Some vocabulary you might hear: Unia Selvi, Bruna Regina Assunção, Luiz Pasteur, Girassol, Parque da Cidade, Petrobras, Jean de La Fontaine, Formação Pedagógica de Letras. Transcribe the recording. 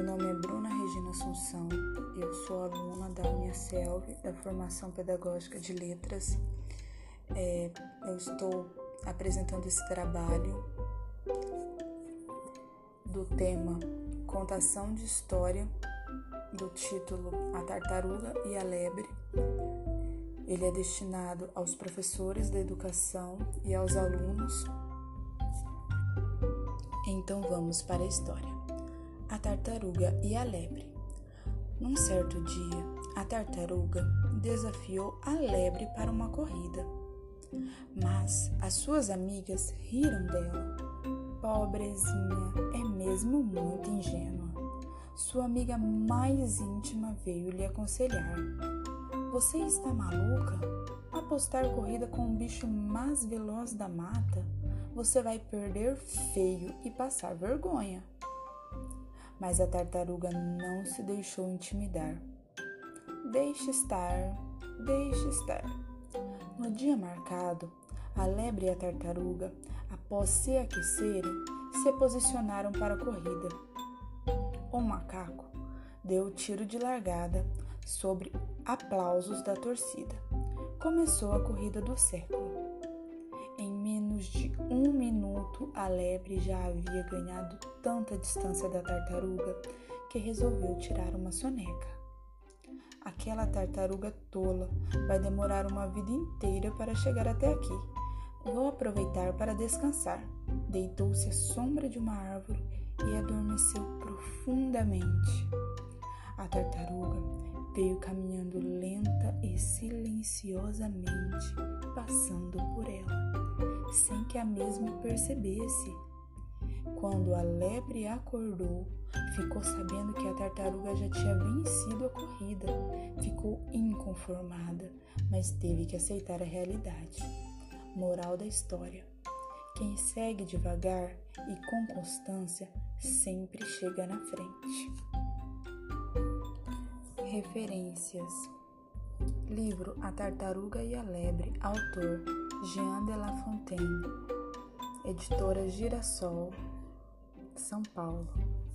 Meu nome é Bruna Regina Assunção, eu sou aluna da Unia Selvi, da Formação Pedagógica de Letras. Eu estou apresentando esse trabalho do tema Contação de História, do título A Tartaruga e a Lebre. Ele é destinado aos professores da educação e aos alunos. Então vamos para a história. A tartaruga e a lebre. Num certo dia, a tartaruga desafiou a lebre para uma corrida, mas as suas amigas riram dela. Pobrezinha, é mesmo muito ingênua. Sua amiga mais íntima veio lhe aconselhar. Você está maluca? Apostar corrida com o bicho mais veloz da mata? Você vai perder feio e passar vergonha. Mas a tartaruga não se deixou intimidar. Deixe estar, deixe estar. No dia marcado, a lebre e a tartaruga, após se aquecerem, se posicionaram para a corrida. O macaco deu o tiro de largada sobre aplausos da torcida. Começou a corrida do século. Em menos de 1 minuto, a lebre já havia ganhado tanta distância da tartaruga que resolveu tirar uma soneca. Aquela tartaruga tola vai demorar uma vida inteira para chegar até aqui. Vou aproveitar para descansar. Deitou-se à sombra de uma árvore e adormeceu profundamente. A tartaruga veio caminhando lenta e silenciosamente, passando por ela, sem que a mesma percebesse. Quando a lebre acordou, ficou sabendo que a tartaruga já tinha vencido a corrida. Ficou inconformada, mas teve que aceitar a realidade. Moral da história: quem segue devagar e com constância sempre chega na frente. Referências: livro A Tartaruga e a Lebre, autor Jean de La Fontaine, editora Girassol, São Paulo.